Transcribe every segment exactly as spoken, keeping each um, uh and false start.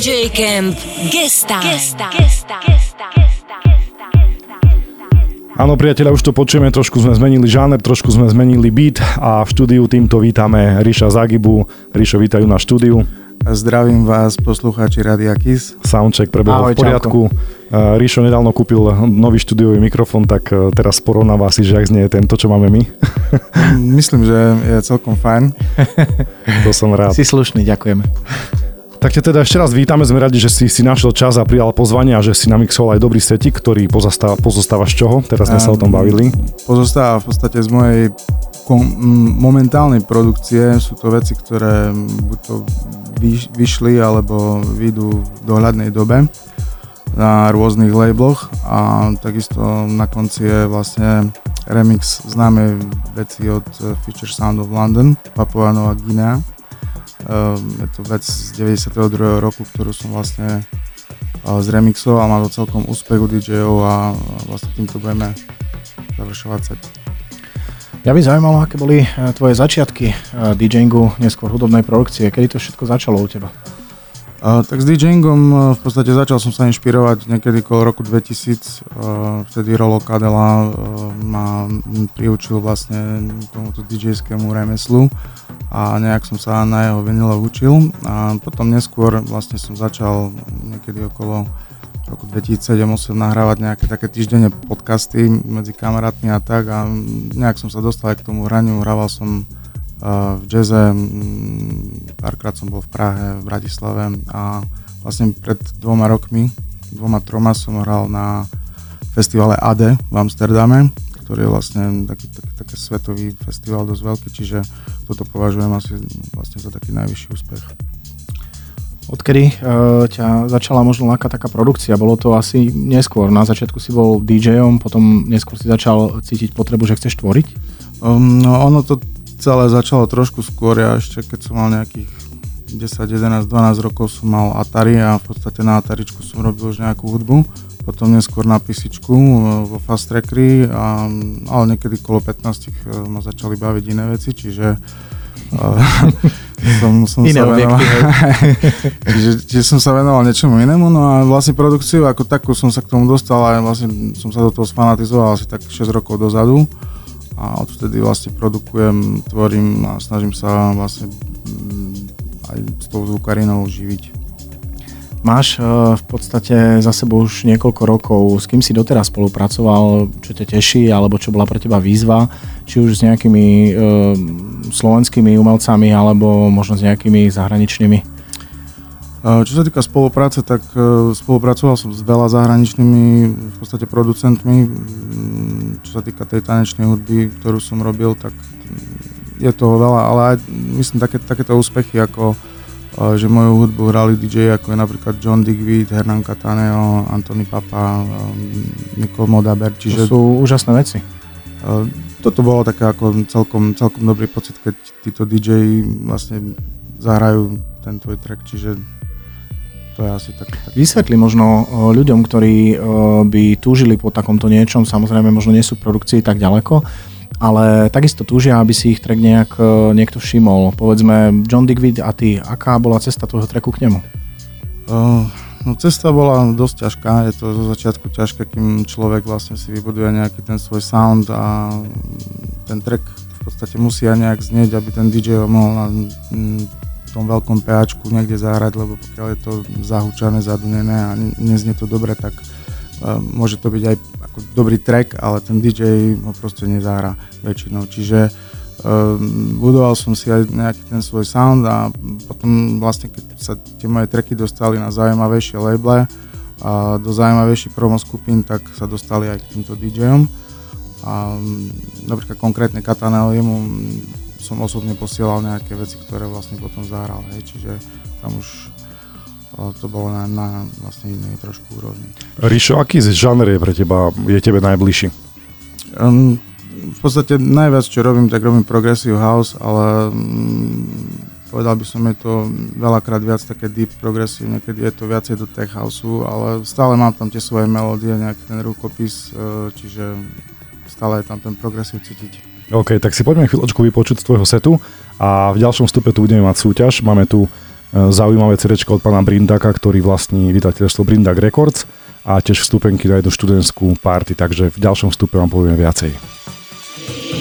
dý džej Camp Guest Time. Áno, priateľa, už to počujeme, trošku sme zmenili žáner, trošku sme zmenili beat a v štúdiu týmto vítame Riša Zagybu. Rišo, vítajú na štúdiu. Zdravím vás, poslucháči Rádia Kiss. Soundcheck prebehol v poriadku. Čauko. Rišo nedávno kúpil nový štúdiový mikrofón, tak teraz porovnáva si, že ak znie tento, čo máme my. Myslím, že je celkom fajn. To som rád. Si slušný, ďakujeme. Tak ťa teda ešte raz vítame, sme radi, že si, si našiel čas a prijal pozvanie a že si namixoval aj dobrý setik, ktorý pozostáva, pozostáva z čoho? Teraz sme sa o tom bavili. Pozostáva v podstate z mojej momentálnej produkcie. Sú to veci, ktoré buď to vyšli alebo vyjdú v dohľadnej dobe na rôznych labloch a takisto na konci je vlastne remix známej veci od Future Sound of London, Papua New Guinea. Je to vec z deväťdesiateho druhého roku, ktorú som vlastne zremixoval, má to celkom úspech u dý džejov a vlastne týmto budeme završovať set. Ja by zaujímalo, aké boli tvoje začiatky dý džejingu, neskôr hudobnej produkcie, kedy to všetko začalo u teba? Tak s dý džejingom v podstate začal som sa inšpirovať niekedy okolo roku dvetisíc, vtedy Rolo Kadela ma priučil vlastne tomuto dý džejskému remeslu a nejak som sa na jeho viniloch učil a potom neskôr vlastne som začal niekedy okolo roku dvetisícsedem osem nahrávať nejaké také týždenné podcasty medzi kamarátmi a tak a nejak som sa dostal aj k tomu hraniu, hrával som v jazze, párkrát som bol v Prahe, v Bratislave a vlastne pred dvoma rokmi, dvoma troma som hral na festivale á dé v Amsterdame, ktorý je vlastne taký, taký, taký svetový festival, dosť veľký, čiže toto považujem asi vlastne za taký najvyšší úspech. Odkedy uh, ťa začala možno lákať taká produkcia? Bolo to asi neskôr. Na začiatku si bol dý džejom, potom neskôr si začal cítiť potrebu, že chceš tvoriť? Um, no ono to celé začalo trošku skôr, ja ešte keď som mal nejakých desať, jedenásť, dvanásť rokov som mal Atari a v podstate na Ataričku som robil už nejakú hudbu, potom neskôr na písičku vo Fast Trackery, a, ale niekedy kolo pätnásť ma začali baviť iné veci, čiže som, som sa venoval, čiže, čiže som sa venoval niečomu inému, no a vlastne produkciu ako takú som sa k tomu dostal a vlastne som sa do toho sfanatizoval asi tak šesť rokov dozadu. A odvtedy vlastne produkujem, tvorím a snažím sa vlastne aj s tou zvukarinou živiť. Máš v podstate za sebou už niekoľko rokov, s kým si doteraz spolupracoval, čo ťa teší, alebo čo bola pre teba výzva, či už s nejakými e, slovenskými umelcami, alebo možno s nejakými zahraničnými? Čo sa týka spolupráce, tak spolupracoval som s veľa zahraničnými v podstate producentmi. Čo sa týka tej tanečnej hudby, ktorú som robil, tak je toho veľa, ale aj myslím také, takéto úspechy, ako že moju hudbu hrali dý džej, ako je napríklad John Digweed, Hernán Cattaneo, Anthony Papa, Mikko Modaber. Čiže to sú úžasné veci. Toto bolo také ako celkom, celkom dobrý pocit, keď títo dý džej vlastne zahrajú ten tvoj track, čiže to je asi tak. tak. Vysvetli možno ľuďom, ktorí by túžili po takomto niečom, samozrejme možno nie sú v produkcii tak ďaleko, ale takisto túžia, aby si ich track nejak niekto všimol. Povedzme John Digweed a ty, aká bola cesta tvojho tracku k nemu? Uh, no cesta bola dosť ťažká, je to zo začiatku ťažké, kým človek vlastne si vybuduje nejaký ten svoj sound a ten track v podstate musia nejak znieť, aby ten dý džej ho mohol na v tom veľkom PAčku niekde zahrať, lebo pokiaľ je to zahučané, zadunené a neznie to dobre, tak uh, môže to byť aj ako dobrý track, ale ten dý džej ho proste nezahrá väčšinou. Čiže uh, budoval som si aj nejaký ten svoj sound a potom vlastne, keď sa tie moje tracky dostali na zaujímavejšie labele a do zaujímavejších promo skupín, tak sa dostali aj k týmto dý džejom. A napríklad konkrétne Cattaneo, jemu som osobne posielal nejaké veci, ktoré vlastne potom zahral, hej, čiže tam už to bolo na, na vlastne inej trošku úrovni. Rišo, aký žánr je pre teba, je tebe najbližší? Um, v podstate najviac, čo robím, tak robím progressive house, ale um, povedal by som, je to veľakrát viac také deep progressive, niekedy je to viacej do tech houseu, ale stále mám tam tie svoje melódie, nejaký ten rukopis, čiže stále je tam ten progressive cítiť. OK, tak si poďme chvíľočku vypočuť z tvojho setu a v ďalšom vstupe tu budeme mať súťaž. Máme tu zaujímavé cé déčko od pána Brindáka, ktorý vlastní vydavateľstvo Brindák Records a tiež vstupenky na jednu študentskú party, takže v ďalšom vstupe vám povieme viacej.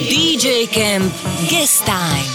dý džej Camp Guest Time.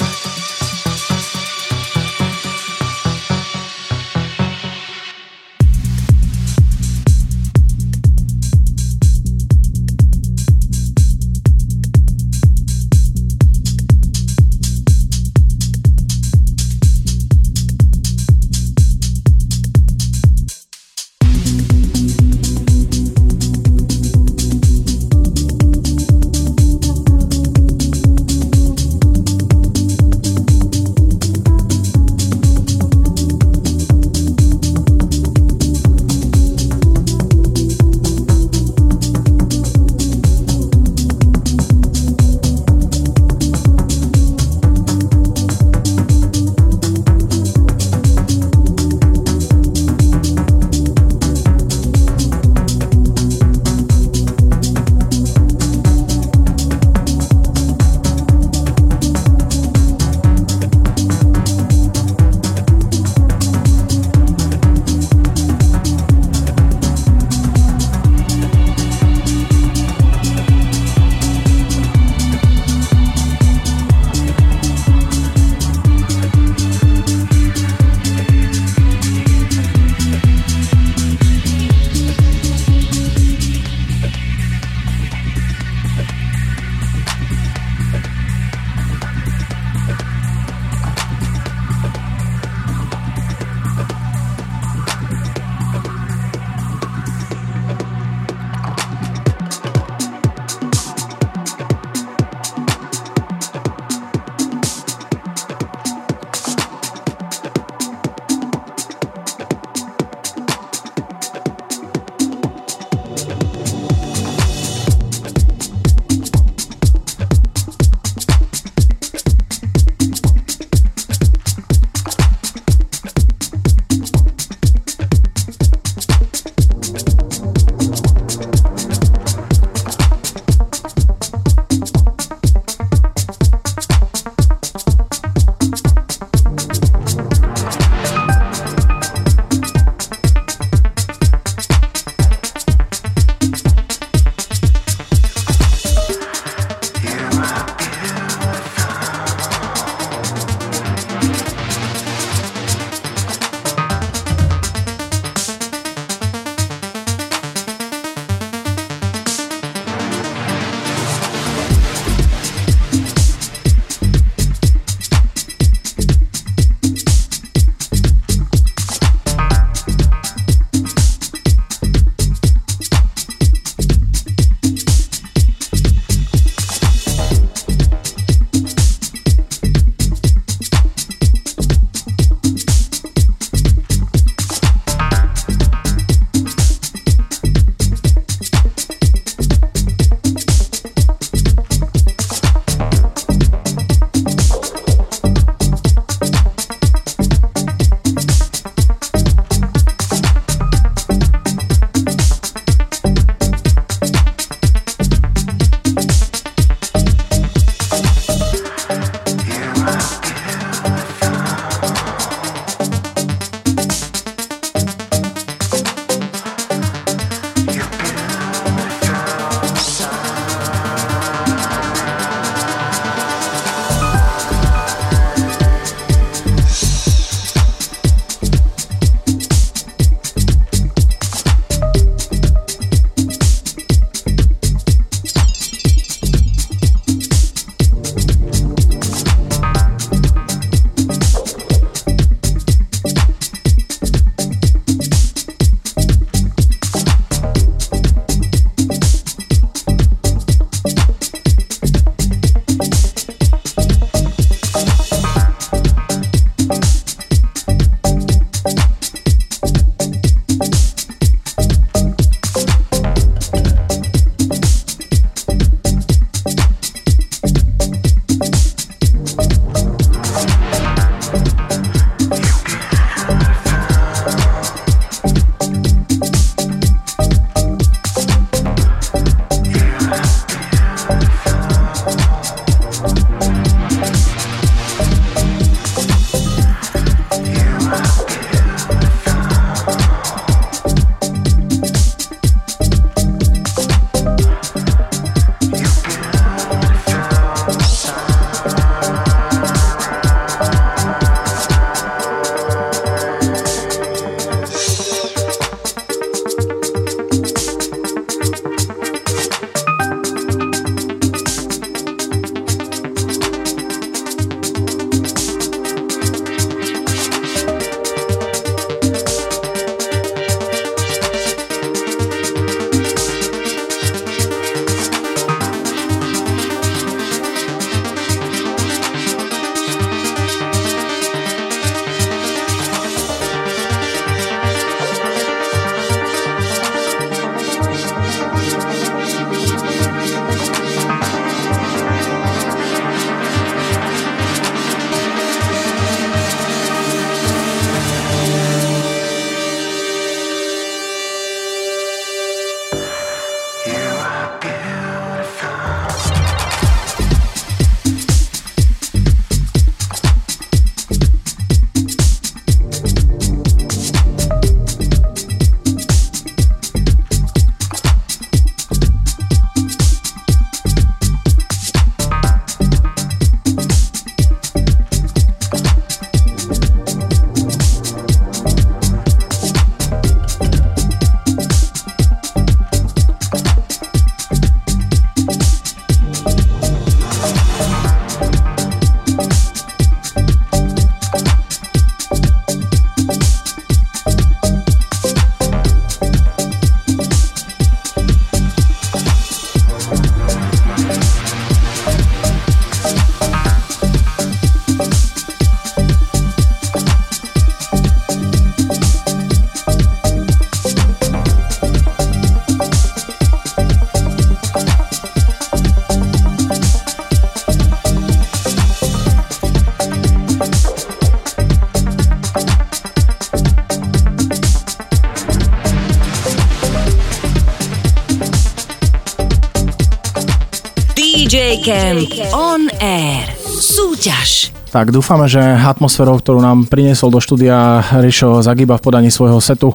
dý džej Camp OnAir súťaž. Tak dúfame, že atmosférou, ktorú nám priniesol do štúdia Rišo Zagyba v podaní svojho setu, uh,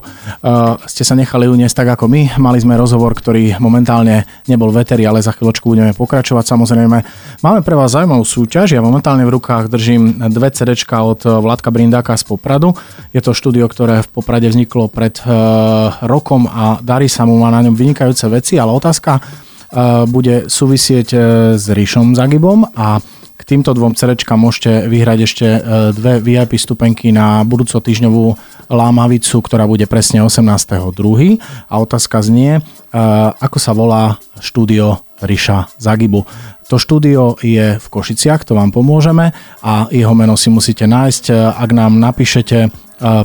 ste sa nechali uniesť tak ako my. Mali sme rozhovor, ktorý momentálne nebol v eteri, ale za chvíľočku budeme pokračovať. Samozrejme, máme pre vás zaujímavú súťaž. Ja momentálne v rukách držím dve cé déčka od Vladka Brindáka z Popradu. Je to štúdio, ktoré v Poprade vzniklo pred uh, rokom a darí sa mu, má na ňom vynikajúce veci, ale otázka uh, bude súvisieť uh, s Rišom Zagybom a k týmto dvom cerečkám môžete vyhrať ešte dve vé í pé stupenky na budúco týždňovú Lámavicu, ktorá bude presne osemnásteho druhého A otázka znie, ako sa volá štúdio Riša Zagybu. To štúdio je v Košiciach, to vám pomôžeme a jeho meno si musíte nájsť. Ak nám napíšete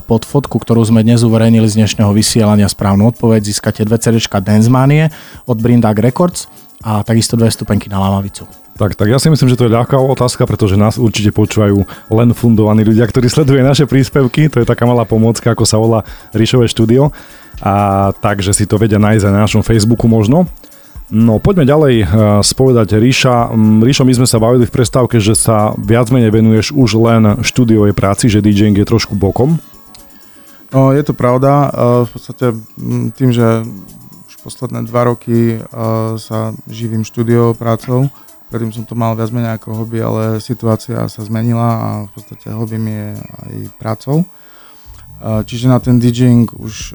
pod fotku, ktorú sme dnes uverejnili z dnešného vysielania správnu odpoveď, získate dve cerečka Dance Manie od Brindák Records a takisto dve stupenky na Lámavicu. Tak, tak ja si myslím, že to je ľahká otázka, pretože nás určite počúvajú len fundovaní ľudia, ktorí sledujú naše príspevky. To je taká malá pomôcka, ako sa volá Rišové štúdio. A takže si to vedia nájsť aj na našom Facebooku možno. No, poďme ďalej spovedať Riša. Rišo, my sme sa bavili v prestávke, že sa viac menej venuješ už len štúdiovej práci, že DJing je trošku bokom. No, je to pravda. V podstate tým, že už posledné dva roky sa živím štúdiovou prácou, predtým som to mal viac menej ako hobby, ale situácia sa zmenila a v podstate hobby mi je aj prácou. Čiže na ten DJing už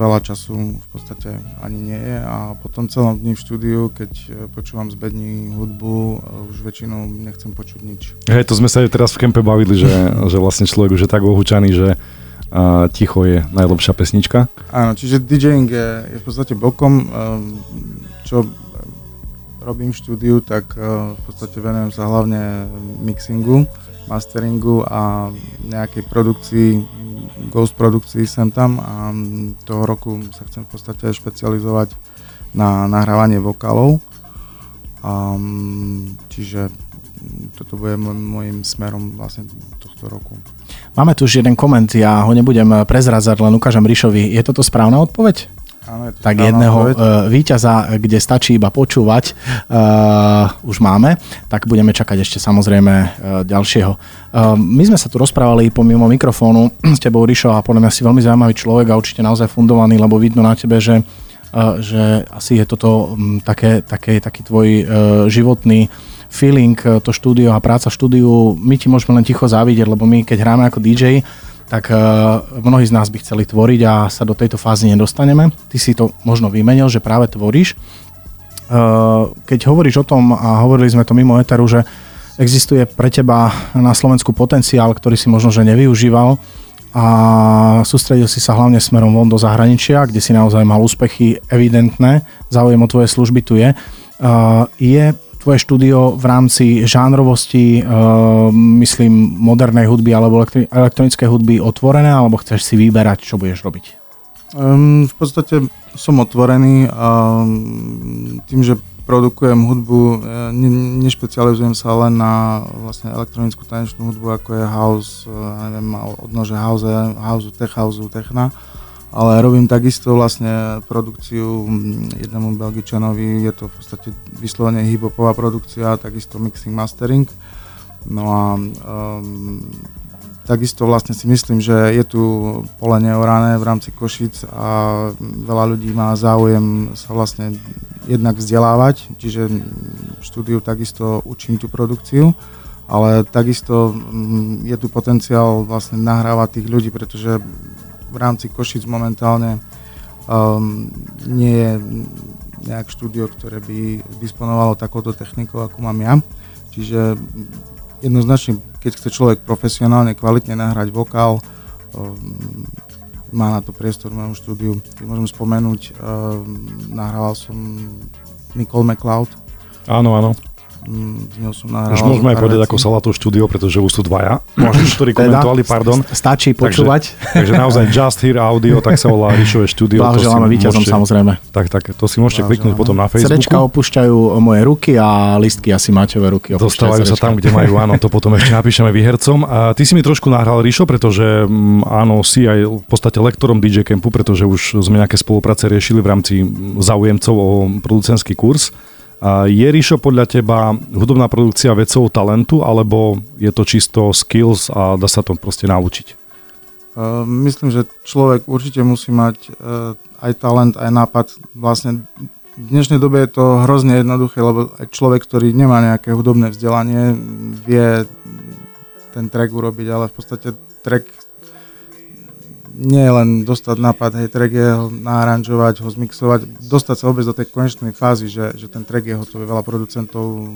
veľa času v podstate ani nie je a potom celom dní v štúdiu, keď počúvam z bední hudbu, už väčšinou nechcem počuť nič. Hej, to sme sa aj teraz v kempe bavili, že, že vlastne človek už je tak ohúčaný, že ticho je najlepšia pesnička. Áno, čiže DJing je, je v podstate bokom, čo robím v štúdiu, tak v podstate venujem sa hlavne mixingu, masteringu a nejakej produkcii, ghost produkcii sem tam a toho roku sa chcem v podstate špecializovať na nahrávanie vokálov. Um, čiže toto bude môjim smerom vlastne tohto roku. Máme tu už jeden koment, ja ho nebudem prezrazať, len ukážem Rišovi. Je toto správna odpoveď? Áno, tak jedného víťaza, kde stačí iba počúvať, uh, už máme, tak budeme čakať ešte samozrejme uh, ďalšieho. Uh, my sme sa tu rozprávali pomimo mikrofónu s tebou, Rišo, a podľa mňa si veľmi zaujímavý človek a určite naozaj fundovaný, lebo vidno na tebe, že, uh, že asi je toto um, také, také, taký tvoj uh, životný feeling, uh, to štúdio a práca v štúdiu. My ti môžeme len ticho závidieť, lebo my keď hráme ako dý džej, tak mnohí z nás by chceli tvoriť a sa do tejto fázy nedostaneme. Ty si to možno vymenil, že práve tvoríš. Keď hovoríš o tom, a hovorili sme to mimo eteru, že existuje pre teba na Slovensku potenciál, ktorý si možno že nevyužíval a sústredil si sa hlavne smerom von do zahraničia, kde si naozaj mal úspechy evidentné, záujem o tvoje služby tu je. Je tvoje štúdio v rámci žánrovosti, uh, myslím, modernej hudby alebo elektronickej hudby otvorené, alebo chceš si vyberať, čo budeš robiť? Um, v podstate som otvorený a tým, že produkujem hudbu, ne- nešpecializujem sa len na vlastne elektronickú tanečnú hudbu, ako je house, neviem, odnože house, house, tech house, techna, ale robím takisto vlastne produkciu jednému Belgičanovi, je to v podstate vyslovene hip-hopová produkcia, takisto mixing, mastering. No a um, takisto vlastne si myslím, že je tu pole neorané v rámci Košic a veľa ľudí má záujem sa vlastne jednak vzdelávať, čiže v štúdiu takisto učím tú produkciu, ale takisto je tu potenciál vlastne nahrávať tých ľudí, pretože v rámci Košic momentálne um, nie je nejak štúdio, ktoré by disponovalo takouto technikou, ako mám ja. Čiže jednoznačne, keď chce človek profesionálne, kvalitne nahrať vokál, um, má na to priestor v mojom štúdiu. Keď môžem spomenúť, um, nahrával som Nikol McLeod. Áno, áno. Už môžeme aj povedať, ako sa volá to štúdio, pretože už sú dvaja, ktorí komentovali, pardon. Stačí počúvať. Takže, takže naozaj Just Here Audio, tak sa volá Rišové štúdio. Blahoželáme víťazom samozrejme. Tak, tak, to si môžete kliknúť potom na Facebooku. Srdečka opúšťajú moje ruky a listky asi máťové ruky opúšťajú. Dostávajú srdečka sa tam, kde majú, áno, to potom ešte napíšeme výhercom. A ty si mi trošku nahral, Rišo, pretože áno, si aj v podstate lektorom dý džej Campu, pretože už sme nejaké spolupráce riešili v rámci záujemcov o producentský kurz. Je, Rišo, podľa teba hudobná produkcia vecou talentu, alebo je to čisto skills a dá sa to proste naučiť? Myslím, že človek určite musí mať aj talent, aj nápad. Vlastne v dnešnej dobe je to hrozne jednoduché, lebo aj človek, ktorý nemá nejaké hudobné vzdelanie, vie ten track urobiť, ale v podstate track nie je len dostať nápad, hej, track je ho naaranžovať, ho zmixovať, dostať sa vôbec do tej konečnej fázy, že, že ten track je hotový. Veľa producentov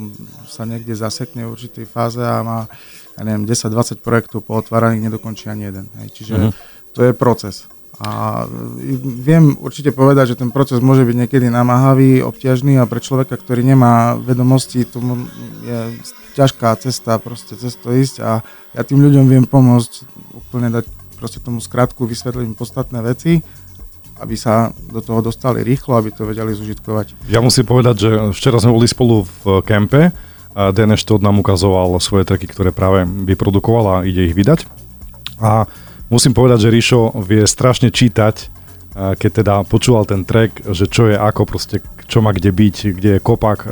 sa niekde zasekne v určitej fáze a má, ja neviem, desať dvadsať projektov po otváraných, nedokončí ani jeden. Hej. Čiže mhm. to je proces. A viem určite povedať, že ten proces môže byť niekedy namáhavý, obťažný a pre človeka, ktorý nemá vedomosti, tomu je ťažká cesta, proste cesto ísť a ja tým ľuďom viem pomôcť úplne dať proste tomu skratku, vysvetlím podstatné veci, aby sa do toho dostali rýchlo, aby to vedeli zužitkovať. Ja musím povedať, že včera sme boli spolu v kempe a Dan Štod nám ukazoval svoje tracky, ktoré práve vyprodukoval a ide ich vydať a musím povedať, že Rišo vie strašne čítať, keď teda počúval ten track, že čo je ako, proste čo má kde byť, kde je kopak,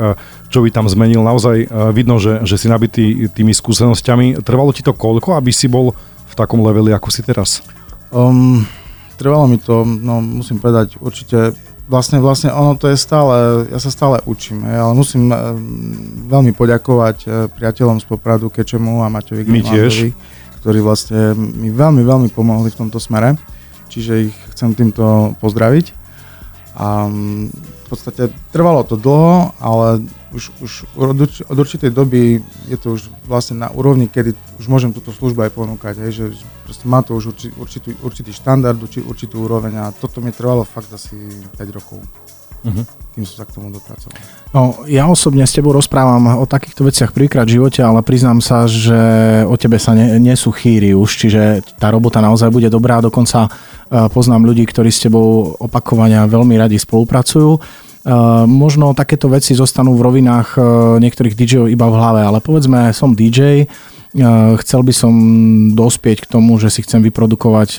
čo by tam zmenil. Naozaj vidno, že, že si nabitý tými skúsenosťami. Trvalo ti to koľko, aby si bol v takom leveli, ako si teraz? Um, trvalo mi to, no musím povedať, určite vlastne, vlastne ono to je stále, ja sa stále učím, hej, ale musím um, veľmi poďakovať priateľom z Popradu, Kečemu a Maťovi Grimaldovi, ktorí vlastne mi veľmi, veľmi pomohli v tomto smere, čiže ich chcem týmto pozdraviť. A v podstate trvalo to dlho, ale už, už od určitej doby je to už vlastne na úrovni, kedy už môžem túto službu aj ponúkať, hej, že proste má to už určitý, určitý, určitý štandard, určitú úroveň a toto mi trvalo fakt asi päť rokov. Uh-huh. Kým som sa k tomu dopracoval. No, ja osobne s tebou rozprávam o takýchto veciach prvýkrát v živote, ale priznám sa, že o tebe sa ne, nesú chýry už, čiže tá robota naozaj bude dobrá, dokonca poznám ľudí, ktorí s tebou opakovania veľmi radi spolupracujú. Možno takéto veci zostanú v rovinách niektorých DJov iba v hlave, ale povedzme, som dý džej, chcel by som dospieť k tomu, že si chcem vyprodukovať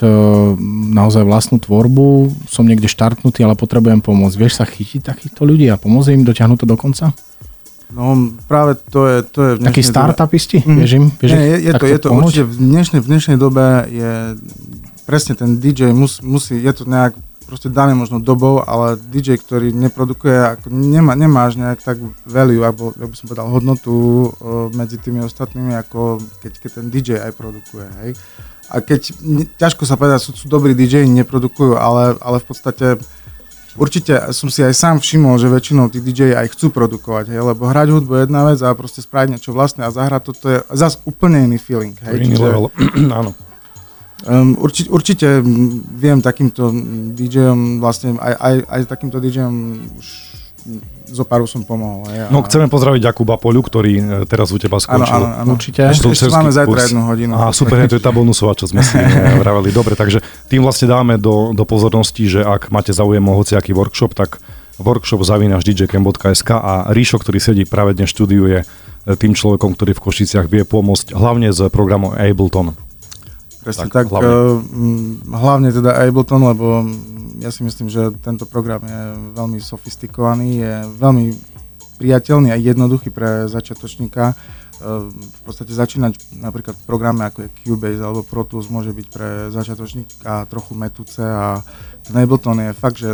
naozaj vlastnú tvorbu, som niekde štartnutý, ale potrebujem pomôcť. Vieš sa chytiť takýchto ľudí a pomôcť im dotiahnuť to do konca? No práve to je... To je takí startupisti? Mm. Vieš im? Vieš Nie, je, je to, je to určite v dnešnej, v dnešnej dobe je presne ten dý džej mus, musí, je to nejak proste dané možno dobou, ale dý džej, ktorý neprodukuje, ako nemá, nemáš nejak tak value, alebo, ja by som povedal, hodnotu medzi tými ostatnými, ako keď, keď ten dý džej aj produkuje, hej. A keď, ťažko sa povedať, sú, sú dobrí dý džej, neprodukujú, ale, ale v podstate určite som si aj sám všimol, že väčšinou tí dý džej aj chcú produkovať, hej, lebo hrať hudbu je jedna vec a proste spraviť niečo vlastné a zahrať to, to je zase úplne iný feeling, hej. Čiže, áno. Um, určite, určite viem takýmto dý džejom, vlastne aj, aj, aj takýmto dý džejom už zo pár som pomohol. Aj, no chceme pozdraviť Jakuba Poľu, ktorý teraz u teba skončil. Áno, áno, áno. Určite. Ešte, ešte máme zajtra jednu hodinu. Á, super, to je tá bonusová, čo sme si vraveli. Dobre, takže tým vlastne dáme do, do pozornosti, že ak máte záujem o hociaký workshop, tak workshop zavínaš djcamp.sk a Rišo, ktorý sedí práve dnes v štúdiu, je tým človekom, ktorý v Košiciach vie pomôcť hlavne s programom Ableton. Presne tak, tak hlavne. hlavne teda Ableton, lebo ja si myslím, že tento program je veľmi sofistikovaný, je veľmi priateľný a jednoduchý pre začiatočníka. V podstate začínať napríklad v programe ako je Cubase alebo Pro Tools môže byť pre začiatočníka trochu metúce a ten Ableton je fakt, že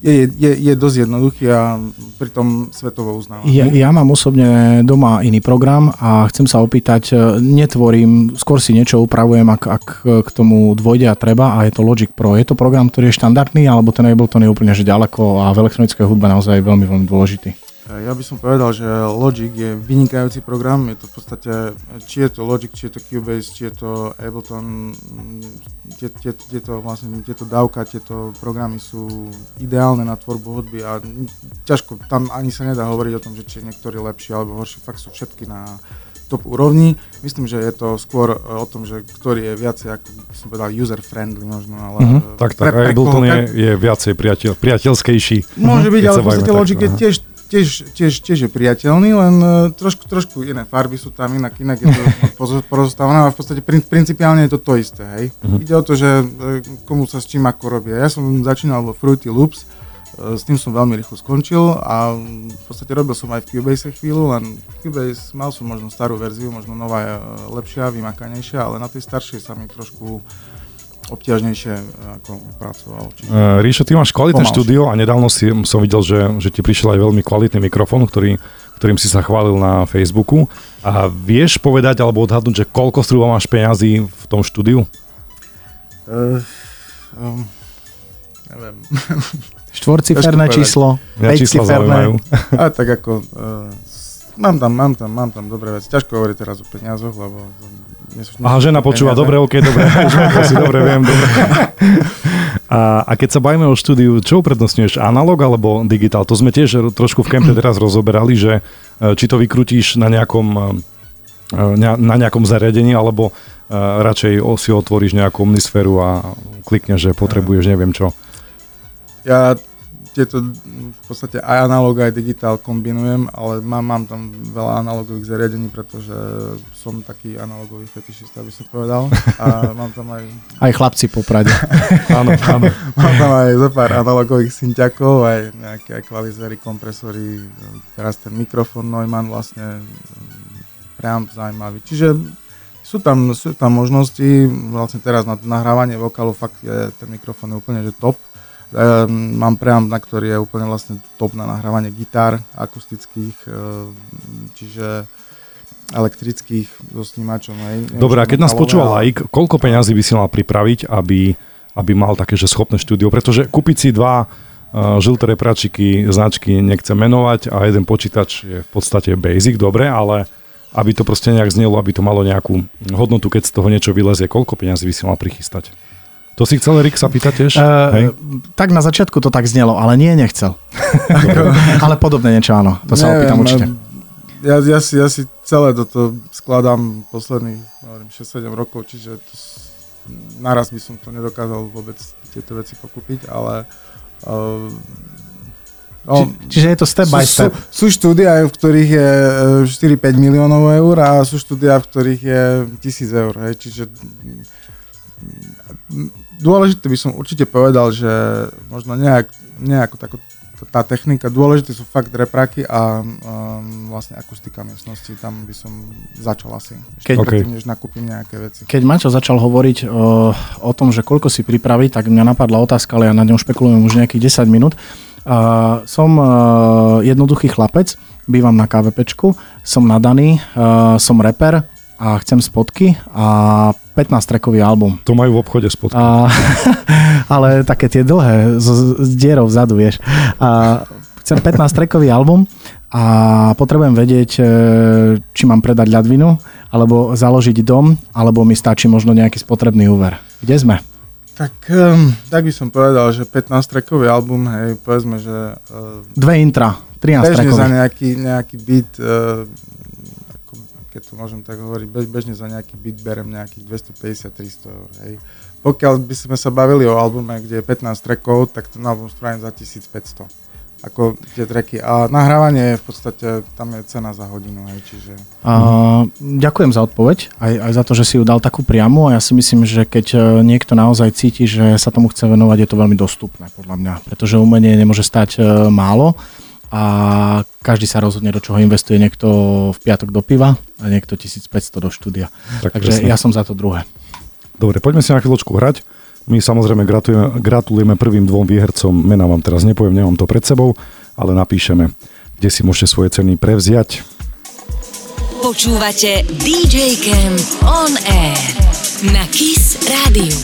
Je, je, je dosť jednoduchý a pritom svetovo uznávaný. Ja, ja mám osobne doma iný program a chcem sa opýtať, netvorím, skôr si niečo upravujem, ak, ak k tomu dôjde a treba a je to Logic Pro. Je to program, ktorý je štandardný, alebo ten Ableton je úplne že ďaleko a v elektronickej hudbe naozaj je veľmi, veľmi dôležitý? Ja by som povedal, že Logic je vynikajúci program, je to v podstate, či je to Logic, či je to Cubase, či je to Ableton, tieto vlastne, tieto dávka, tieto programy sú ideálne na tvorbu hudby a ťažko, tam ani sa nedá hovoriť o tom, že či je niektorý lepší alebo horší, fakt sú všetky na top úrovni. Myslím, že je to skôr o tom, že ktorý je viacej, ako som povedal, user-friendly možno, ale... Mm-hmm. Tak, tak, pre, pre Ableton koho, je, tak... je viacej priateľ, priateľskejší. Môže byť, ale v podstate Logic je tiež Tiež, tiež, tiež je priateľný, len trošku, trošku iné farby sú tam, inak, inak je to porozostávané, ale v podstate principiálne je to to isté, hej. Mm-hmm. Ide o to, že komu sa s čím ako robí. Ja som začínal vo Fruity Loops S tým som veľmi rýchlo skončil a v podstate robil som aj v Cubase chvíľu, len Cubase mal som možno starú verziu, možno nová je lepšia, vymakanejšia, ale na tej staršej sa mi trošku obťažnejšie ako pracoval. Uh, Rišo, ty máš kvalitné pomalšie štúdio a nedávno si, som videl, že, že ti prišiel aj veľmi kvalitný mikrofón, ktorý, ktorým si sa chválil na Facebooku. A vieš povedať alebo odhadnúť, že koľko zhruba máš peňazí v tom štúdiu? Uh, um, neviem. Štvorciferné číslo, päťciferné. A tak ako, uh, mám tam, mám tam, mám tam dobré veci. Ťažko hovoriť teraz o peniazoch, lebo... A žena počúva, dobre, ok, dobre, si dobre, viem, dobre. A, a keď sa bavíme o štúdiu, čo uprednostňuješ, analog alebo digitál? To sme tiež trošku v campe teraz rozoberali, že či to vykrútiš na nejakom, na nejakom zariadení, alebo radšej si otvoríš nejakú omnisféru a klikneš, že potrebuješ neviem čo. Ja tieto v podstate aj analóg, aj digitál kombinujem, ale mám, mám tam veľa analógových zariadení, pretože som taký analógový fetišista, by som povedal. A mám tam aj... Aj chlapci po Prade. Áno, áno. Mám tam aj zo pár analógových synťakov, aj nejaké equalizery, kompresory, teraz ten mikrofón Neumann vlastne priam zaujímavý. Čiže sú tam, sú tam možnosti, vlastne teraz na nahrávanie vokálu fakt je, ten mikrofón je úplne že top. Um, mám preamp, na ktorý je úplne vlastne top na nahrávanie gitár akustických, um, čiže elektrických so snímačom. Hej. Dobre, a keď nás počúval laik, koľko peňazí by si mal pripraviť, aby, aby mal také, že schopné štúdio? Pretože kúpiť si dva uh, žlté repráčiky, značky nechcem menovať a jeden počítač je v podstate basic, dobre, ale aby to proste nejak znelo, aby to malo nejakú hodnotu, keď z toho niečo vylezie, koľko peňazí by si mal prichystať? To si chcel, Rick, sa pýtať tiež? Uh, tak na začiatku to tak znelo, ale nie, nechcel. Ale podobne niečo, áno. To sa opýtam určite. Ja, ja, si, ja si celé toto skladám posledných šesť sedem rokov, čiže to, naraz by som to nedokázal vôbec tieto veci pokúpiť, ale... Uh, no, Či, čiže je to step sú, by step. Sú, sú štúdia, v ktorých je štyri päť miliónov eur a sú štúdia, v ktorých je tisíc eur. Hej, čiže... Dôležité by som určite povedal, že možno nejak, nejako tako, tá technika, dôležité sú fakt repráky a um, vlastne akustika miestnosti, tam by som začal asi, keď, okay. Predtým, než nakúpim nejaké veci. Keď Mačo začal hovoriť o, o tom, že koľko si pripraviť, tak mňa napadla otázka, ale ja na ňom špekulujem už nejakých desať minút. Uh, som uh, jednoduchý chlapec, bývam na KVPčku, som nadaný, uh, som reper a chcem spotky a pätnásťtrackový album. To majú v obchode spodky. A, ale také tie dlhé, s, s dierou vzadu, vieš. A, chcem pätnásťtrackový album a potrebujem vedieť, či mám predať ľadvinu, alebo založiť dom, alebo mi stačí možno nejaký spotrebný úver. Kde sme? Tak, tak by som povedal, že pätnásťtrackový album, hej, povedzme, že... Dve intra, trinásťtrackové. Bežne za nejaký, nejaký beat... keď to môžem tak hovoriť, bež, bežne za nejaký beat berem nejakých dvestopäťdesiat tristo eur, hej. Pokiaľ by sme sa bavili o albume, kde je pätnásť trackov, tak ten album spravím za tisícpäťsto, ako tie tracky. A nahrávanie je v podstate, tam je cena za hodinu, hej, čiže... Uh, ďakujem za odpoveď, aj, aj za to, že si ju dal takú priamu a ja si myslím, že keď niekto naozaj cíti, že sa tomu chce venovať, je to veľmi dostupné, podľa mňa, pretože umenie nemôže stať uh, málo. A každý sa rozhodne, do čoho investuje, niekto v piatok do piva a niekto tisícpäťsto do štúdia. Tak takže presne. Ja som za to druhé. Dobre, poďme si na chvíľočku hrať. My samozrejme gratulujeme, gratulujeme prvým dvom výhercom. Mená vám teraz nepoviem, nemám to pred sebou, ale napíšeme, kde si môžete svoje ceny prevziať. Počúvate dý džej Camp On Air na Kiss Rádiu.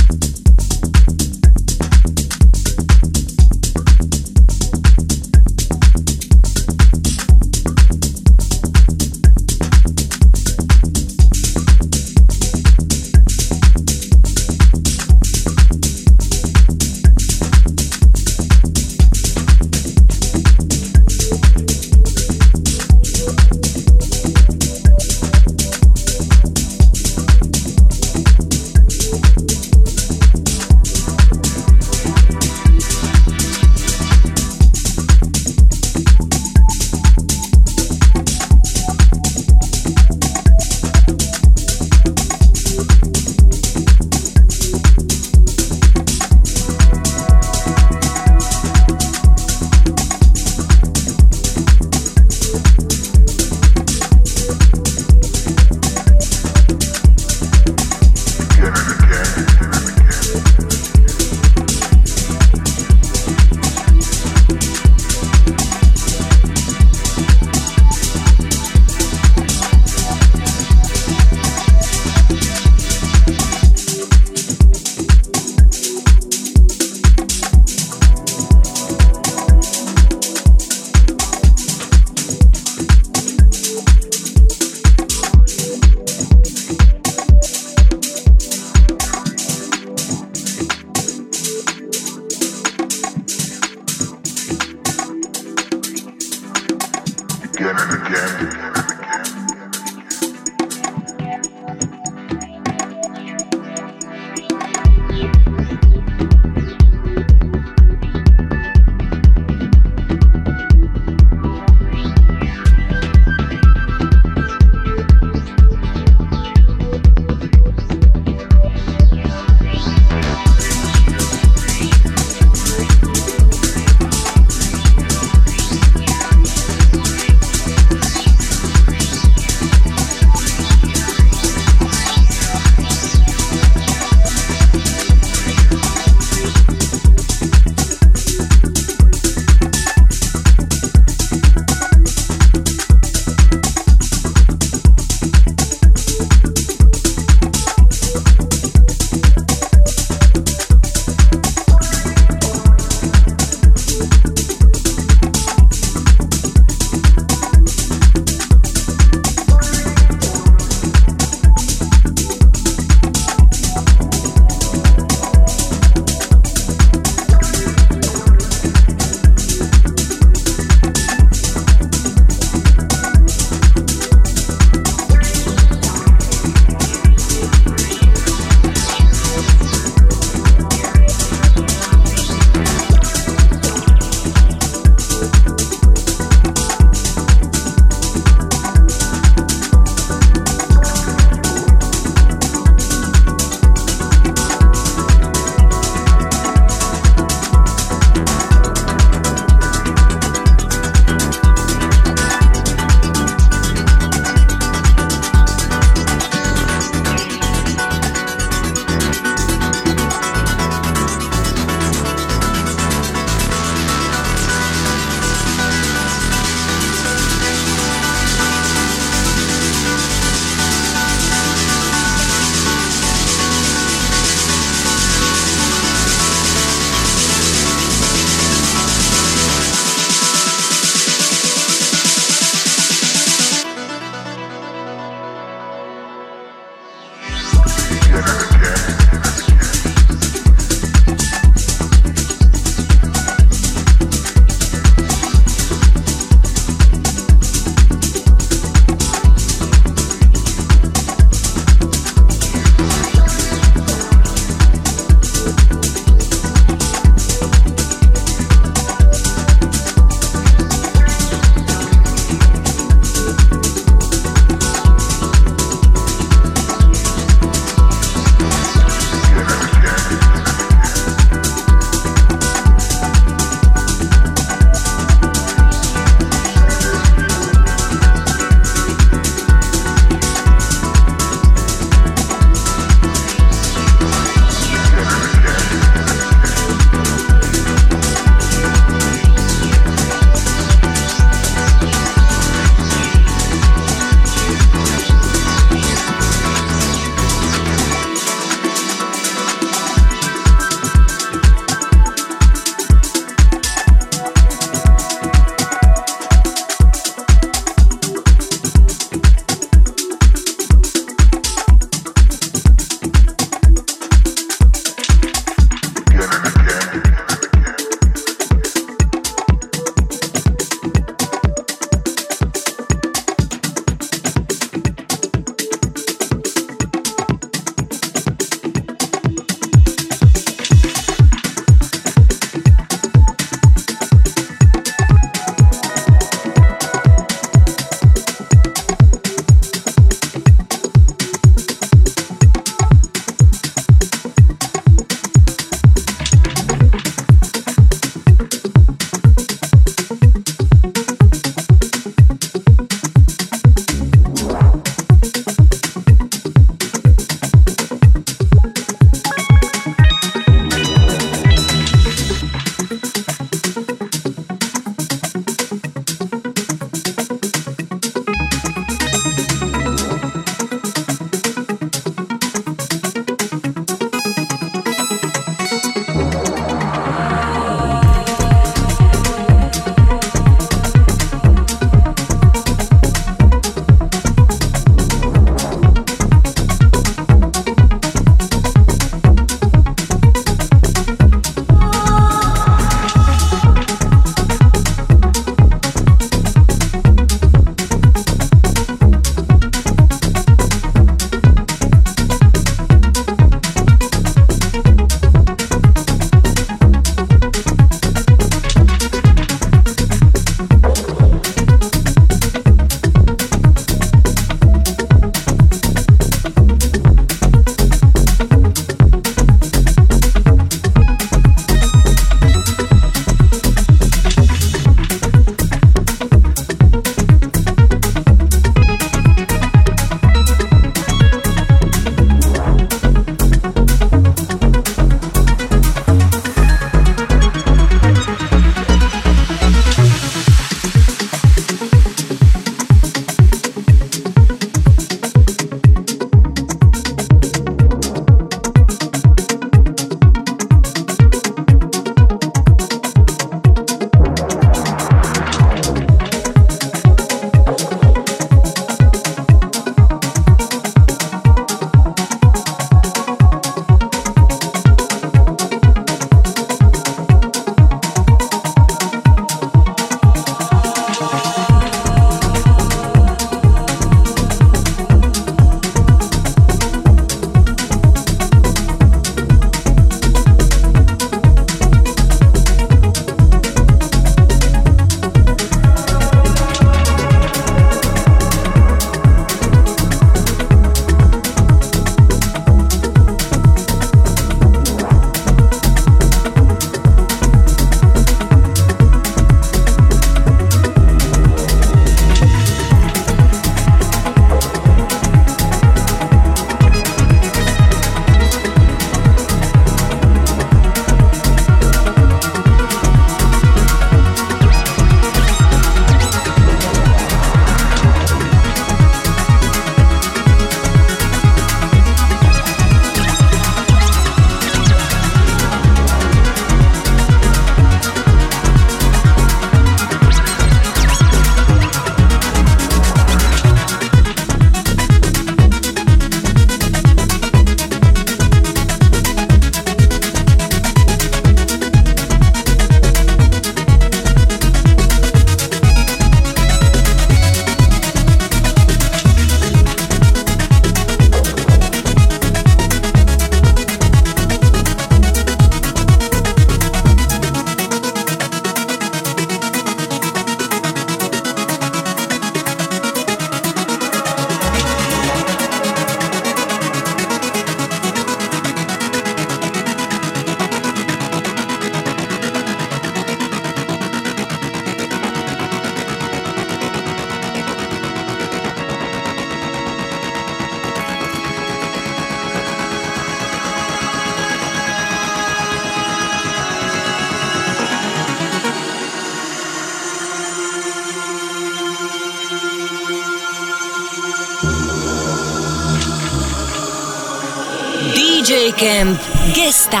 Camp Gesta.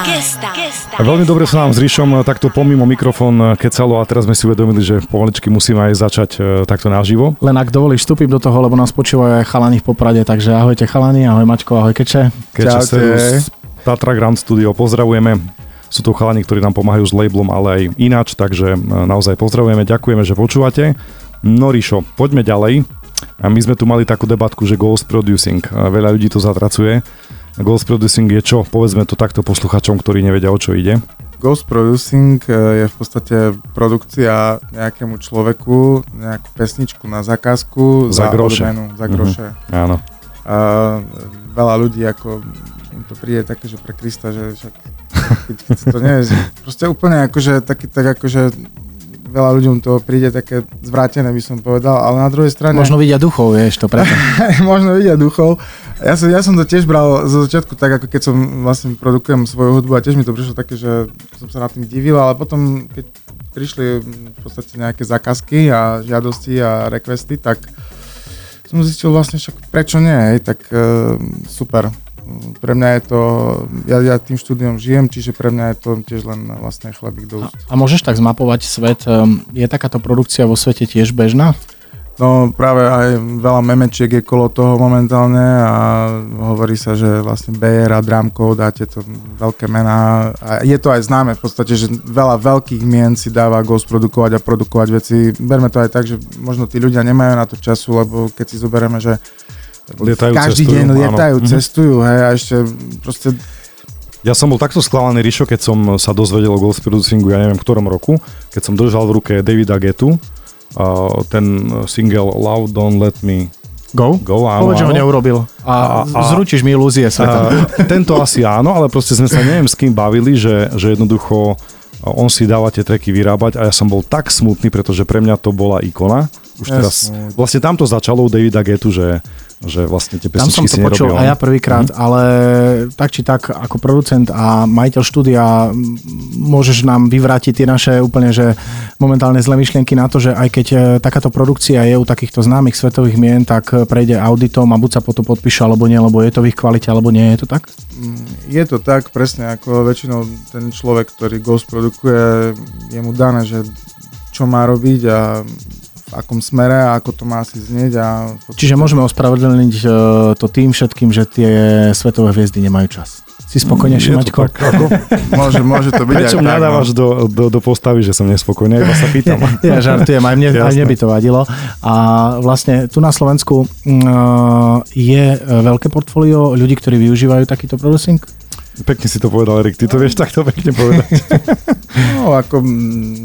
Veľmi dobre sa nám s Rišom takto pomimo mikrofón kecalo a teraz sme si uvedomili, že pomaličky musíme aj začať takto naživo. Len ak dovolíš, vstúpim do toho, lebo nás počúvajú aj chalani v Poprade, takže ahojte chalani, ahoj Maťko, ahoj Keče. Keče, servus, Tatra Grand Studio, pozdravujeme. Sú to chalani, ktorí nám pomáhajú s labelom, ale aj ináč, takže naozaj pozdravujeme, ďakujeme, že počúvate. No Rišo, poďme ďalej. A my sme tu mali takú debatku, že ghost producing, veľa ľudí to zatracuje. Ghost producing je čo? Povedzme to takto posluchačom, ktorí nevedia, o čo ide. Ghost producing je v podstate produkcia nejakému človeku, nejakú pesničku na zákazku za, za groše. Odmenu, za groše. Mm-hmm. Áno. A veľa ľudí ako im to príde také, že pre Krista, že však keď, keď to nevie, proste úplne akože taký, tak akože veľa ľuďom to príde také zvrátené, by som povedal, ale na druhej strane... Možno vidia duchov, vieš, to preto. Možno vidia duchov. Ja som, ja som to tiež bral zo začiatku tak, ako keď som vlastne produkujem svoju hudbu a tiež mi to prišlo také, že som sa nad tým divil, ale potom, keď prišli v podstate nejaké zákazky a žiadosti a requesty, tak som zistil vlastne však prečo nie, hej, tak e, super. Pre mňa je to, ja, ja tým štúdiom žijem, čiže pre mňa je to tiež len vlastne chlebík do úst. A, a môžeš tak zmapovať svet, je takáto produkcia vo svete tiež bežná? No práve aj veľa memečiek je kolo toho momentálne a hovorí sa, že vlastne bé er a Dramko dá tieto veľké mená a je to aj známe v podstate, že veľa veľkých mien si dáva ghost produkovať a produkovať veci. Berme to aj tak, že možno tí ľudia nemajú na to času, lebo keď si zoberieme, že Lietajú, každý cestujú, deň lietajú, áno. cestujú, hej, a ešte proste... Ja som bol takto sklamaný, Rišo, keď som sa dozvedel o ghost producingu, ja neviem v ktorom roku, keď som držal v ruke Davida Guettu, uh, ten single Love Don't Let Me Go, Go áno, povedz, áno. Že ho neurobil a, a zručíš mi ilúzie sveta. Tento asi áno, ale proste sme sa neviem s kým bavili, že, že jednoducho on si dáva tie tracky vyrábať a ja som bol tak smutný, pretože pre mňa to bola ikona. Už teraz, yes. Vlastne tam to začalo u Davida Guettu, že, že vlastne tie pesničky si nerobil. Tam som to počul aj ja prvýkrát, mm. ale tak či tak ako producent a majiteľ štúdia môžeš nám vyvrátiť tie naše úplne, že momentálne zlé myšlienky na to, že aj keď takáto produkcia je u takýchto známych svetových mien, tak prejde auditom a buď sa potom podpíša, alebo nie, lebo je to v ich kvalite, alebo nie, je to tak? Je to tak, presne, ako väčšinou ten človek, ktorý ghost produkuje, je mu dané, že čo má robiť a v akom smere a ako to má asi znieť. A potom... Čiže môžeme ospravedlniť to tým všetkým, že tie svetové hviezdy nemajú čas. Si spokojnejší, Maťko? Tak, ako? Môže, môže to byť. Prečo mňa dávaš do, do, do postavy, že som nespokojný? Iba sa pýtam. Ja, ja žartujem, aj mne, aj mne by to vadilo. A vlastne tu na Slovensku je veľké portfólio ľudí, ktorí využívajú takýto producing? Pekne si to povedal, Erik, ty to vieš takto pekne povedať. No, ako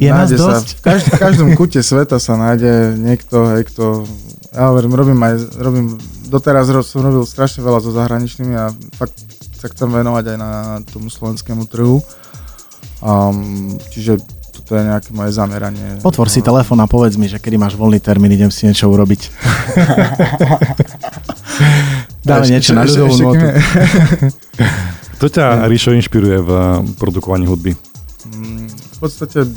je nájde sa, v, každ- v každom kúte sveta sa nájde niekto, hej, kto, ja hovorím, robím aj, robím, doteraz som robil strašne veľa so zahraničnými a fakt sa chcem venovať aj na tomu slovenskému trhu, um, čiže to je nejaké moje zameranie. Otvor si telefón a povedz mi, že kedy máš voľný termín, idem si niečo urobiť. Dáme niečo na ľudovú notu. To ťa, Rišo, inšpiruje v produkovaní hudby? V podstate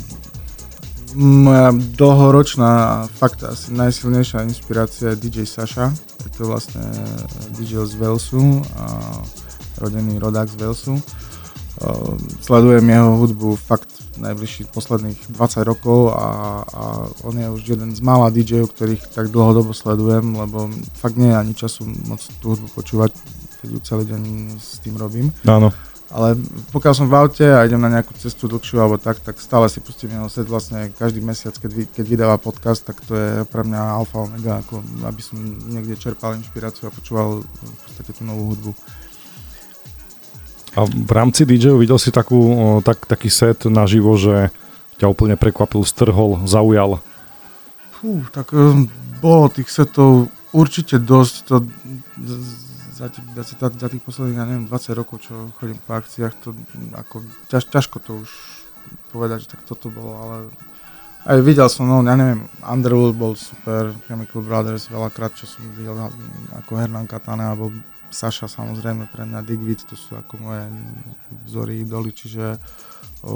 moja dlhoročná, fakt asi najsilnejšia inšpirácia je dý džej Sasha. Je to vlastne dý džej z Walesu, rodený rodák z Walesu. Sledujem jeho hudbu fakt najbližších posledných dvadsať rokov a, a on je už jeden z mála dý džejov, ktorých tak dlhodobo sledujem, lebo fakt nie je ani času moc tú hudbu počúvať, keď ju celý deň s tým robím. Áno. Ale pokiaľ som v aute a idem na nejakú cestu dlhšiu alebo tak, tak stále si pustím jeho set vlastne každý mesiac, keď, vy, keď vydáva podcast, tak to je pre mňa alfa omega, ako aby som niekde čerpal inšpiráciu a počúval v podstate tú novú hudbu. A v rámci dý džeju videl si takú, tak, taký set naživo, že ťa úplne prekvapil, strhol, zaujal? Fú, tak bolo tých setov určite dosť, to Za tých, za tých posledných, ja neviem, dvadsať rokov, čo chodím po akciách, to ako, ťaž, ťažko to už povedať, že tak toto bolo, ale aj videl som, no, ja neviem, Underwood bol super, Chemical Brothers veľakrát, čo som videl, ako Hernán Cattaneo, alebo Sasha, samozrejme, pre mňa Digweed, to sú ako moje vzory, idoly, čiže o,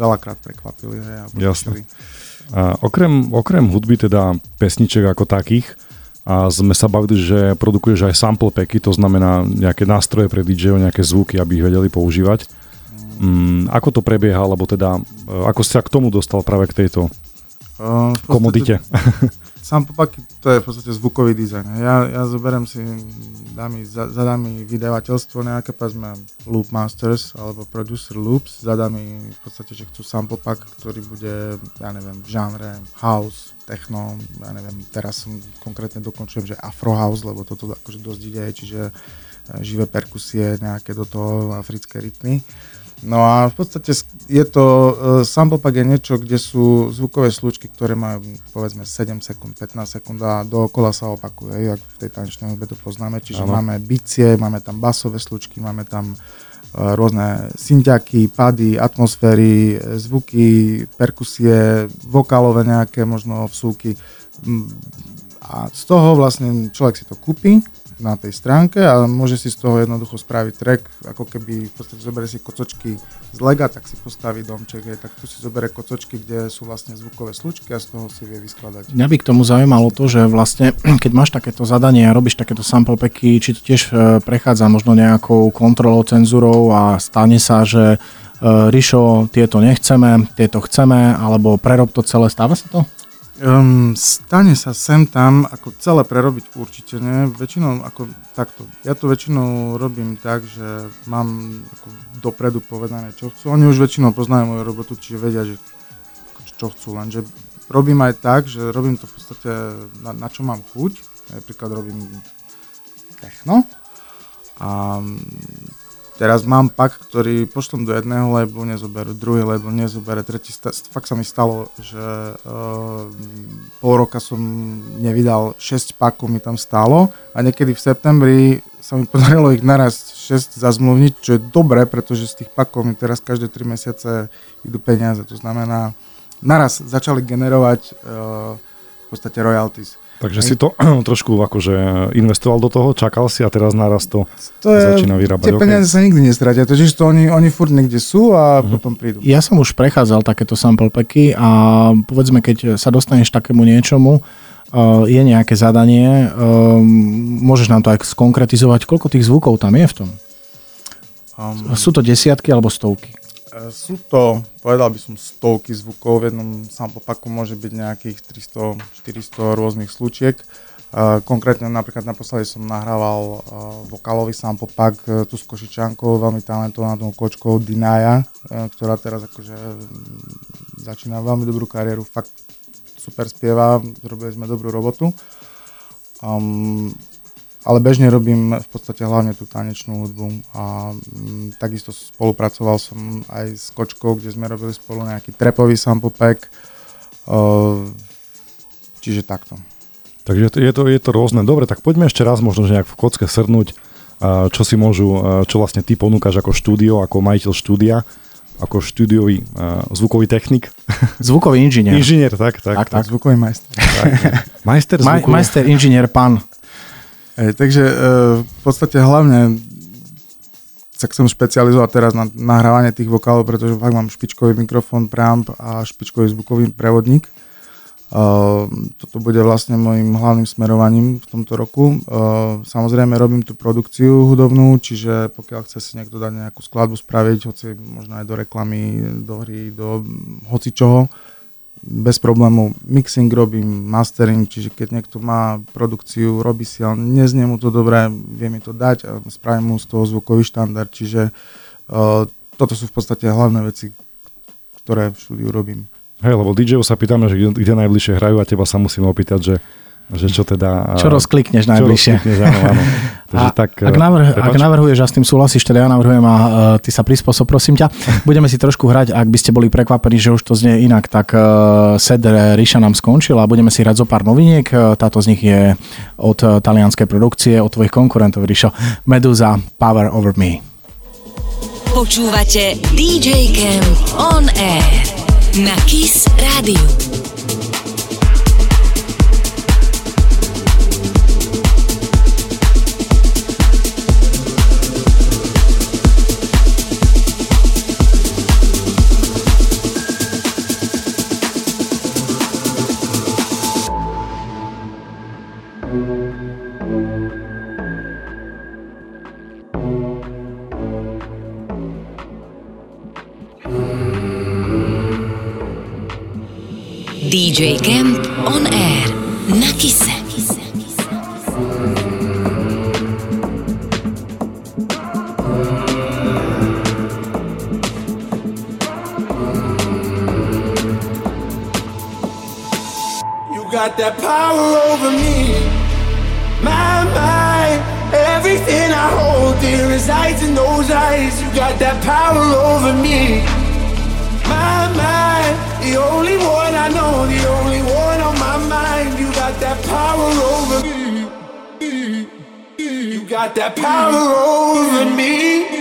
veľakrát prekvapili, hej. Jasne. A okrem, okrem hudby, teda pesniček ako takých, a sme sa bavili, že produkuješ aj sample packy, to znamená nejaké nástroje pre dí džejov, nejaké zvuky, aby ich vedeli používať. Mm, ako to prebieha, alebo teda, ako sa k tomu dostal práve k tejto uh, komodite? Sample packy, to je v podstate zvukový dizajn. Ja, ja zoberiem si, dámy, zadá mi vydavateľstvo nejaké, povedzme Loop Masters, alebo Producer Loops, zadá mi v podstate, že chcú sample pack, ktorý bude, ja neviem, v žánre house, techno, ja neviem, teraz som konkrétne dokončujem, že Afro House, lebo toto akože dosť ide, čiže živé perkusie, nejaké do toho africké rytmy. No a v podstate je to, sample pack je niečo, kde sú zvukové slučky, ktoré majú povedzme sedem sekúnd, pätnásť sekúnd a dookola sa opakuje, jak v tej tanečnej hudbe to poznáme, čiže ano. Máme bicie, máme tam basové slučky, máme tam rôzne synťaky, pady, atmosféry, zvuky, perkusie, vokálové nejaké možno vsúky. A z toho vlastne človek si to kúpi na tej stránke a môže si z toho jednoducho spraviť track, ako keby v podstate zoberie si kocočky z lega, tak si postaví domček, je, tak tu si zoberie kocočky, kde sú vlastne zvukové slučky a z toho si vie vyskladať. Mňa by k tomu zaujímalo to, že vlastne keď máš takéto zadanie a robíš takéto sample packy, či to tiež prechádza možno nejakou kontrolou, cenzúrou a stane sa, že Rišo, tieto nechceme, tieto chceme, alebo prerob to celé, stáva sa to? Um, stane sa sem tam, ako celé prerobiť určite nie, väčšinou ako takto, ja to väčšinou robím tak, že mám ako dopredu povedané čo chcú, oni už väčšinou poznajú moju robotu, čiže vedia, že čo chcú, lenže robím aj tak, že robím to v podstate na, na čo mám chuť, napríklad robím techno a teraz mám pak, ktorý pošlem do jedného labelu, nezoberú druhý label, nezoberú tretí. Sta- fakt sa mi stalo, že uh, pol roka som nevydal šesť pakov, mi tam stálo a niekedy v septembri sa mi podarilo ich naraz šesť zazmluvniť, čo je dobré, pretože z tých pakov mi teraz každé tri mesiace idú peniaze. To znamená, naraz začali generovať uh, v podstate royalties. Takže si to trošku akože investoval do toho, čakal si a teraz naraz to, to je, začína vyrábať. Tie peniaze okay. Sa nikdy nestratia, totiž to oni, oni furt niekde sú a uh-huh. potom prídu. Ja som už prechádzal takéto sample packy a povedzme, keď sa dostaneš takému niečomu, uh, je nejaké zadanie, uh, môžeš nám to aj skonkretizovať, koľko tých zvukov tam je v tom? Um, sú to desiatky alebo stovky? Sú to, povedal by som, stovky zvukov, v jednom sample packu môže byť nejakých tristo štyristo rôznych slučiek. Konkrétne napríklad naposledy som nahrával vokálový sample pack tu s Košičankou, veľmi talentovanou kočkou Dinaja, ktorá teraz akože začína veľmi dobrú kariéru, fakt super spieva, robili sme dobrú robotu. Um, Ale bežne robím v podstate hlavne tú tanečnú hudbu a m, takisto spolupracoval som aj s Kočkou, kde sme robili spolu nejaký trapový sample pack, uh, čiže takto. Takže je to, je to rôzne. Dobre, tak poďme ešte raz možno že nejak v kocke srdnúť, uh, čo si môžu, uh, čo vlastne ty ponúkaš ako štúdio, ako majiteľ štúdia, ako štúdiový uh, zvukový technik. Zvukový inžinier. Inžinier, tak, tak. Tak, tak. Zvukový majster. Tak, majster zvukový. Ma, majster, inžinier, pán. Hey, takže e, v podstate hlavne sa chcem špecializovať teraz na nahrávanie tých vokálov, pretože fakt mám špičkový mikrofón, preamp a špičkový zvukový prevodník. E, toto bude vlastne mojím hlavným smerovaním v tomto roku. E, samozrejme robím tú produkciu hudobnú, čiže pokiaľ chce si niekto dať nejakú skladbu spraviť, hoci možno aj do reklamy, do hry, do hocičoho, bez problémov mixing robím, mastering, čiže keď niekto má produkciu, robí si, ale neznie mu to dobré, vie mi to dať a spravím mu z toho zvukový štandard, čiže uh, toto sú v podstate hlavné veci, ktoré v štúdiu robím. Hej, lebo dí džejov sa pýtame, že kde, kde najbližšie hrajú a teba sa musíme opýtať, že, že čo teda... Čo rozklikneš najbližšie. Čo rozklikneš, áno, áno. Takže a, tak, ak, navrh, ak navrhuješ a s tým súhlasíš, teda ja navrhujem a uh, ty sa prispôsob, prosím ťa. Budeme si trošku hrať, ak by ste boli prekvapení, že už to znie inak, tak uh, set Riša nám skončil a budeme si hrať zo pár noviniek. Táto z nich je od uh, talianskej produkcie, od tvojich konkurentov, Rišo. Meduza, Power Over Me. Počúvate dí džej Camp On Air na Kiss Rádiu. Thank you. dý džej Camp on Air na Kise. You got that power over me, my mind. Everything I hold dear resides in those eyes. You got that power over me, my mind. The only one I know, the only one on my mind. You got that power over me. You got that power over me.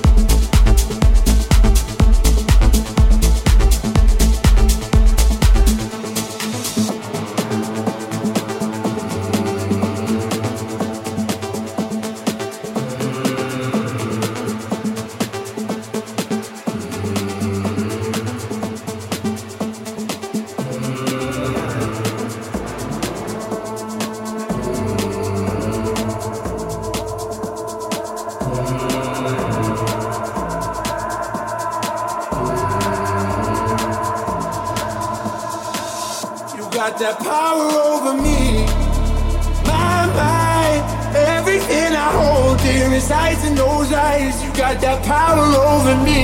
That power over me, my mind. Everything I hold dear resides in those eyes. You got that power over me,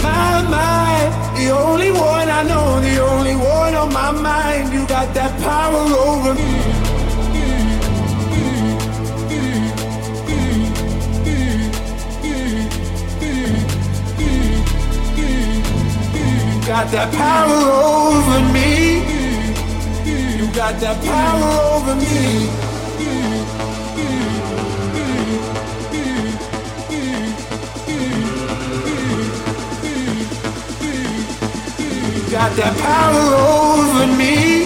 my mind. The only one I know, the only one on my mind. You got that power over me. You got that power over me. You got that power over me. You got that power over me.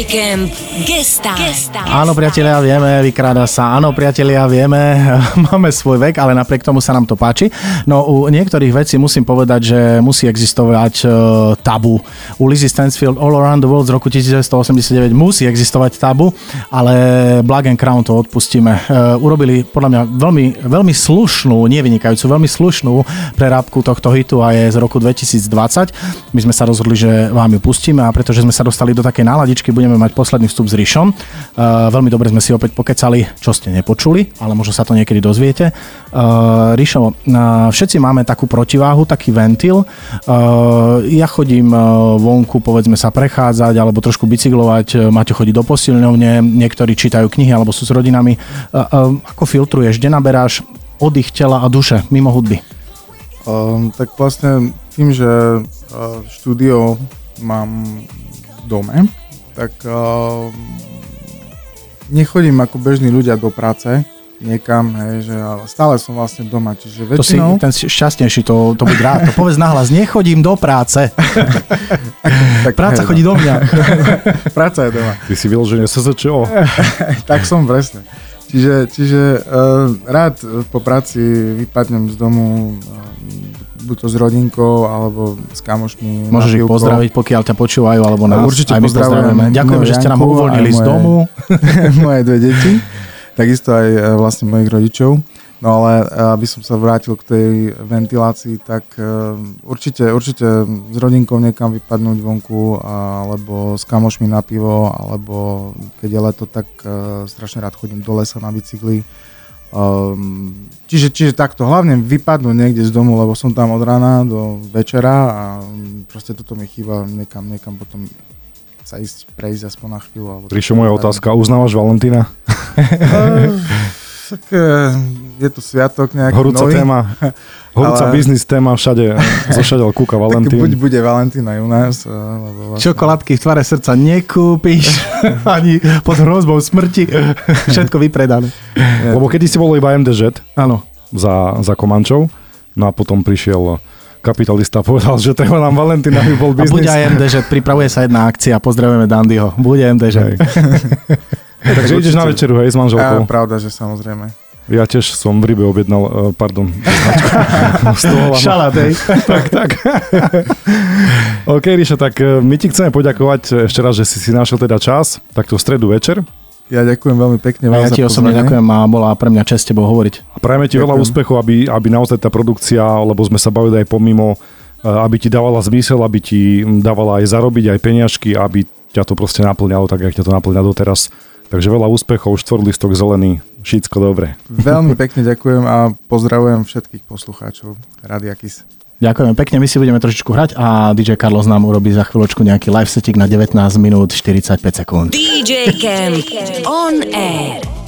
dý džej Camp Gesta. Gesta. Áno, priatelia, vieme, vykráda sa. Áno, priatelia, vieme, máme svoj vek, ale napriek tomu sa nám to páči. No u niektorých vecí musím povedať, že musí existovať e, tabu. U Lizzy Stansfield All Around the World z roku devätnásť osemdesiatdeväť musí existovať tabu, ale Black and Crown to odpustíme. E, urobili podľa mňa veľmi, veľmi slušnú, nevynikajúcu, veľmi slušnú prerábku tohto hitu a je z roku dvetisícdvadsať. My sme sa rozhodli, že vám ju pustíme a pretože sme sa dostali do takej náladičky, budeme mať posledný vstup s Rišom. E, veľmi dobre sme si opäť pokecali, čo ste nepočuli, ale možno sa to niekedy dozviete. E, Rišo, e, všetci máme takú protiváhu, taký ventil. E, ja chodím vonku, povedzme sa, prechádzať alebo trošku bicyklovať. Maťo chodí do posilňovne, niektorí čítajú knihy alebo sú s rodinami. E, e, ako filtruješ, kde naberáš oddych tela a duše mimo hudby? Um, tak vlastne tým, že uh, štúdio mám v dome, tak uh, nechodím ako bežní ľudia do práce niekam, hej, že stále som vlastne doma, čiže väčšinou... To si ten šťastnejší, to, to buď rád, to povedz nahlas, nechodím do práce. Tak, práca hej, chodí no. do mňa. Práca je doma. Ty si vyložený es zet čé o. Tak som presne. Čiže, čiže uh, rád po práci vypadnem z domu uh, buď to s rodinkou, alebo s kamošmi. Môžeš ich pozdraviť, pokiaľ ťa počúvajú, alebo nás. Určite pozdravujeme. Ďakujem, že ste nám uvoľnili z domu. Moje dve deti, takisto aj uh, vlastne mojich rodičov. No ale uh, aby som sa vrátil k tej ventilácii, tak uh, určite, určite s rodinkou niekam vypadnúť vonku, uh, alebo s kamošmi na pivo, alebo keď je leto, tak uh, strašne rád chodím do lesa na bicykli. Um, čiže, čiže takto, hlavne vypadnúť niekde z domu, lebo som tam od rána do večera a proste toto mi chýba niekam, niekam potom sa ísť, prejsť aspoň na chvíľu. Alebo Rišo, moja otázka, uznávaš Valentína? Tak je to sviatok nejaký horúca nový. Téma, horúca ale... biznis téma všade, zošadeľ kúka Valentín. Tak buď bude Valentín aj u nás. Lebo vlastne... Čokoládky v tvare srdca nekúpiš, ani pod hrozbou smrti, všetko vypredané. Lebo kedy si bolo iba em dé zet, áno, za, za Komančov, no a potom prišiel kapitalista, povedal, že treba nám Valentín, aby bol biznis. A bude aj em dé zet, pripravuje sa jedna akcia, pozdravujeme Dandyho, bude em dé zet. Ja, takže tak ideš na večeru, hej, s manželkou. Ja, pravda, že samozrejme. Ja tiež som v Rybe objednal, uh, pardon. Šalát, hej. Tak, tak. OK, Rišo, tak my ti chceme poďakovať ešte raz, že si si našiel teda čas, takto v stredu večer. Ja ďakujem veľmi pekne vám za pozornosť. Ja ti osobne ďakujem a bola pre mňa čest s tebou hovoriť. A prajeme ti ďakujem. Veľa úspechov, aby, aby naozaj tá produkcia, lebo sme sa bavili aj pomimo, aby ti dávala zmysel, aby ti dávala aj zarobiť, aj peniažky, aby ťa to proste naplňalo tak, jak ťa to naplňa doteraz. Takže veľa úspechov, štvorlistok zelený, všetko dobre. Veľmi pekne ďakujem a pozdravujem všetkých poslucháčov Rádia Kiss. Ďakujeme pekne, my si budeme trošičku hrať a dý džej Carlos nám urobí za chvíľočku nejaký live setik na devätnásť minút štyridsaťpäť sekúnd. dý džej Camp on air.